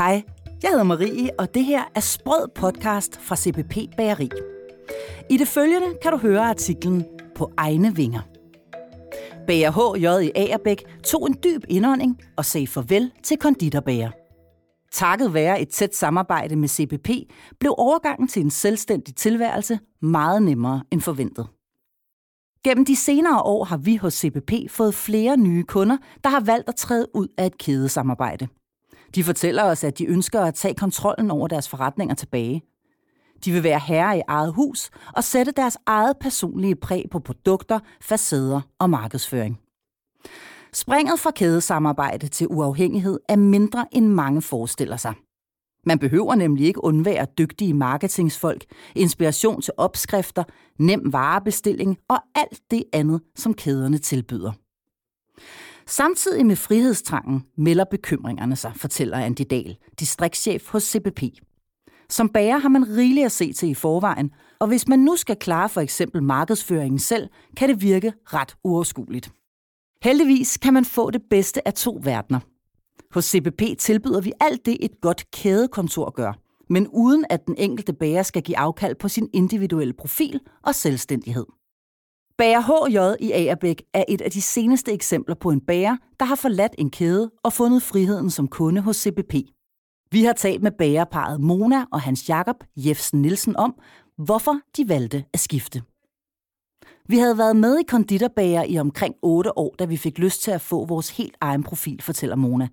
Hej, jeg hedder Marie, og det her er Sprød Podcast fra CPP Bageri. I det følgende kan du høre artiklen På egne vinger. Bager H.J. i Agerbæk tog en dyb indånding og sagde farvel til konditorbager. Takket være et tæt samarbejde med CPP blev overgangen til en selvstændig tilværelse meget nemmere end forventet. Gennem de senere år har vi hos CPP fået flere nye kunder, der har valgt at træde ud af et kædesamarbejde. De fortæller os, at de ønsker at tage kontrollen over deres forretninger tilbage. De vil være herre i eget hus og sætte deres eget personlige præg på produkter, facader og markedsføring. Springet fra kædesamarbejde til uafhængighed er mindre end mange forestiller sig. Man behøver nemlig ikke undvære dygtige marketingsfolk, inspiration til opskrifter, nem varebestilling og alt det andet, som kæderne tilbyder. Samtidig med frihedstrangen melder bekymringerne sig, fortæller Andi Dahl, distriktschef hos CPP. Som bager har man rigeligt at se til i forvejen, og hvis man nu skal klare for eksempel markedsføringen selv, kan det virke ret uoverskueligt. Heldigvis kan man få det bedste af to verdener. Hos CPP tilbyder vi alt det, et godt kædekontor gør, men uden at den enkelte bager skal give afkald på sin individuelle profil og selvstændighed. Bager H.J. i Agerbæk er et af de seneste eksempler på en bager, der har forladt en kæde og fundet friheden som kunde hos CPP. Vi har talt med bagerparet Mona og Hans Jakob Jefsen Nielsen om, hvorfor de valgte at skifte. Vi havde været med i konditorbager i omkring 8 år, da vi fik lyst til at få vores helt egen profil, fortæller Mona.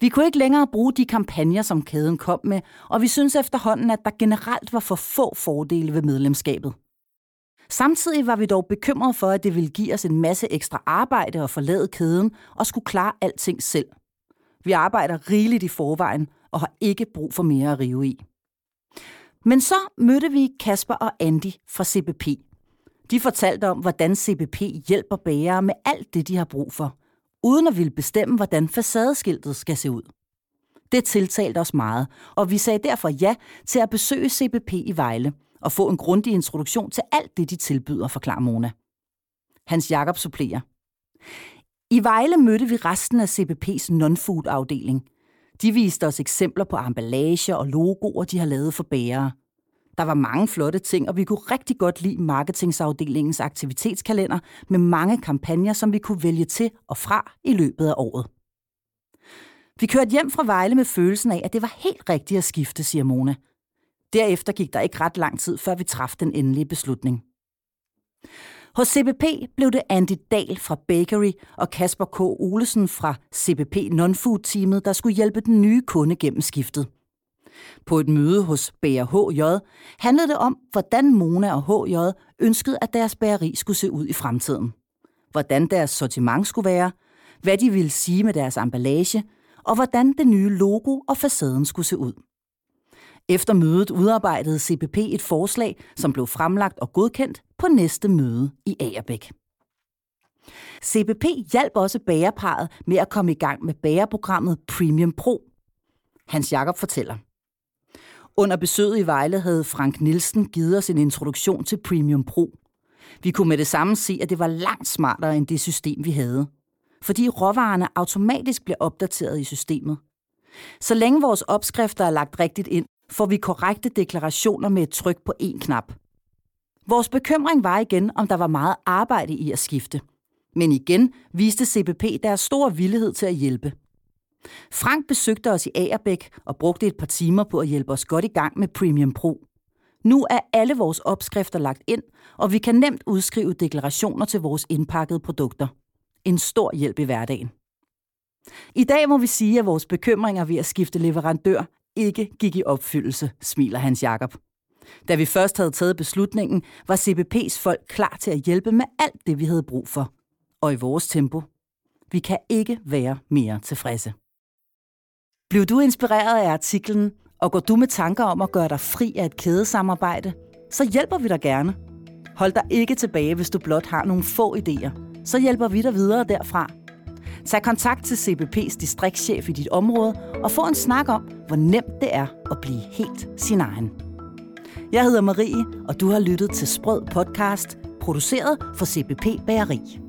Vi kunne ikke længere bruge de kampagner, som kæden kom med, og vi syntes efterhånden, at der generelt var for få fordele ved medlemskabet. Samtidig var vi dog bekymrede for, at det ville give os en masse ekstra arbejde at forlade kæden og skulle klare alting selv. Vi arbejder rigeligt i forvejen og har ikke brug for mere at rive i. Men så mødte vi Kasper og Andi fra CBP. De fortalte om, hvordan CBP hjælper bagere med alt det, de har brug for, uden at ville bestemme, hvordan facadeskiltet skal se ud. Det tiltalte os meget, og vi sagde derfor ja til at besøge CBP i Vejle og få en grundig introduktion til alt det, de tilbyder, forklarer Mona. Hans Jakob supplerer. I Vejle mødte vi resten af CBP's non-food-afdeling. De viste os eksempler på emballager og logoer, de har lavet for bagere. Der var mange flotte ting, og vi kunne rigtig godt lide marketingsafdelingens aktivitetskalender med mange kampagner, som vi kunne vælge til og fra i løbet af året. Vi kørte hjem fra Vejle med følelsen af, at det var helt rigtigt at skifte, siger Mona. Derefter gik der ikke ret lang tid, før vi traf den endelige beslutning. Hos CPP blev det Andi Dahl fra Bakery og Kasper K. Olesen fra CPP Non-Food-teamet, der skulle hjælpe den nye kunde gennem skiftet. På et møde hos bager H.J. handlede det om, hvordan Mona og H.J. ønskede, at deres bageri skulle se ud i fremtiden. Hvordan deres sortiment skulle være, hvad de ville sige med deres emballage, og hvordan det nye logo og facaden skulle se ud. Efter mødet udarbejdede CPP et forslag, som blev fremlagt og godkendt på næste møde i Agerbæk. CPP hjalp også bagerparet med at komme i gang med bagerprogrammet Premium Pro. Hans Jakob fortæller. Under besøget i Vejle havde Frank Nielsen givet os en introduktion til Premium Pro. Vi kunne med det samme se, at det var langt smartere end det system, vi havde, fordi råvarerne automatisk bliver opdateret i systemet. Så længe vores opskrifter er lagt rigtigt ind, får vi korrekte deklarationer med et tryk på én knap. Vores bekymring var igen, om der var meget arbejde i at skifte. Men igen viste CPP deres store villighed til at hjælpe. Frank besøgte os i Agerbæk og brugte et par timer på at hjælpe os godt i gang med Premium Pro. Nu er alle vores opskrifter lagt ind, og vi kan nemt udskrive deklarationer til vores indpakkede produkter. En stor hjælp i hverdagen. I dag må vi sige, at vores bekymringer ved at skifte leverandør ikke gik i opfyldelse, smiler Hans Jakob. Da vi først havde taget beslutningen, var CPP's folk klar til at hjælpe med alt det, vi havde brug for. Og i vores tempo. Vi kan ikke være mere tilfredse. Blev du inspireret af artiklen, og går du med tanker om at gøre dig fri af et kædesamarbejde, så hjælper vi dig gerne. Hold dig ikke tilbage, hvis du blot har nogle få idéer. Så hjælper vi dig videre derfra. Tag kontakt til CPP's distriktschef i dit område, og få en snak om, hvor nemt det er at blive helt sin egen. Jeg hedder Marie, og du har lyttet til Sprød Podcast, produceret for CPP Bageri.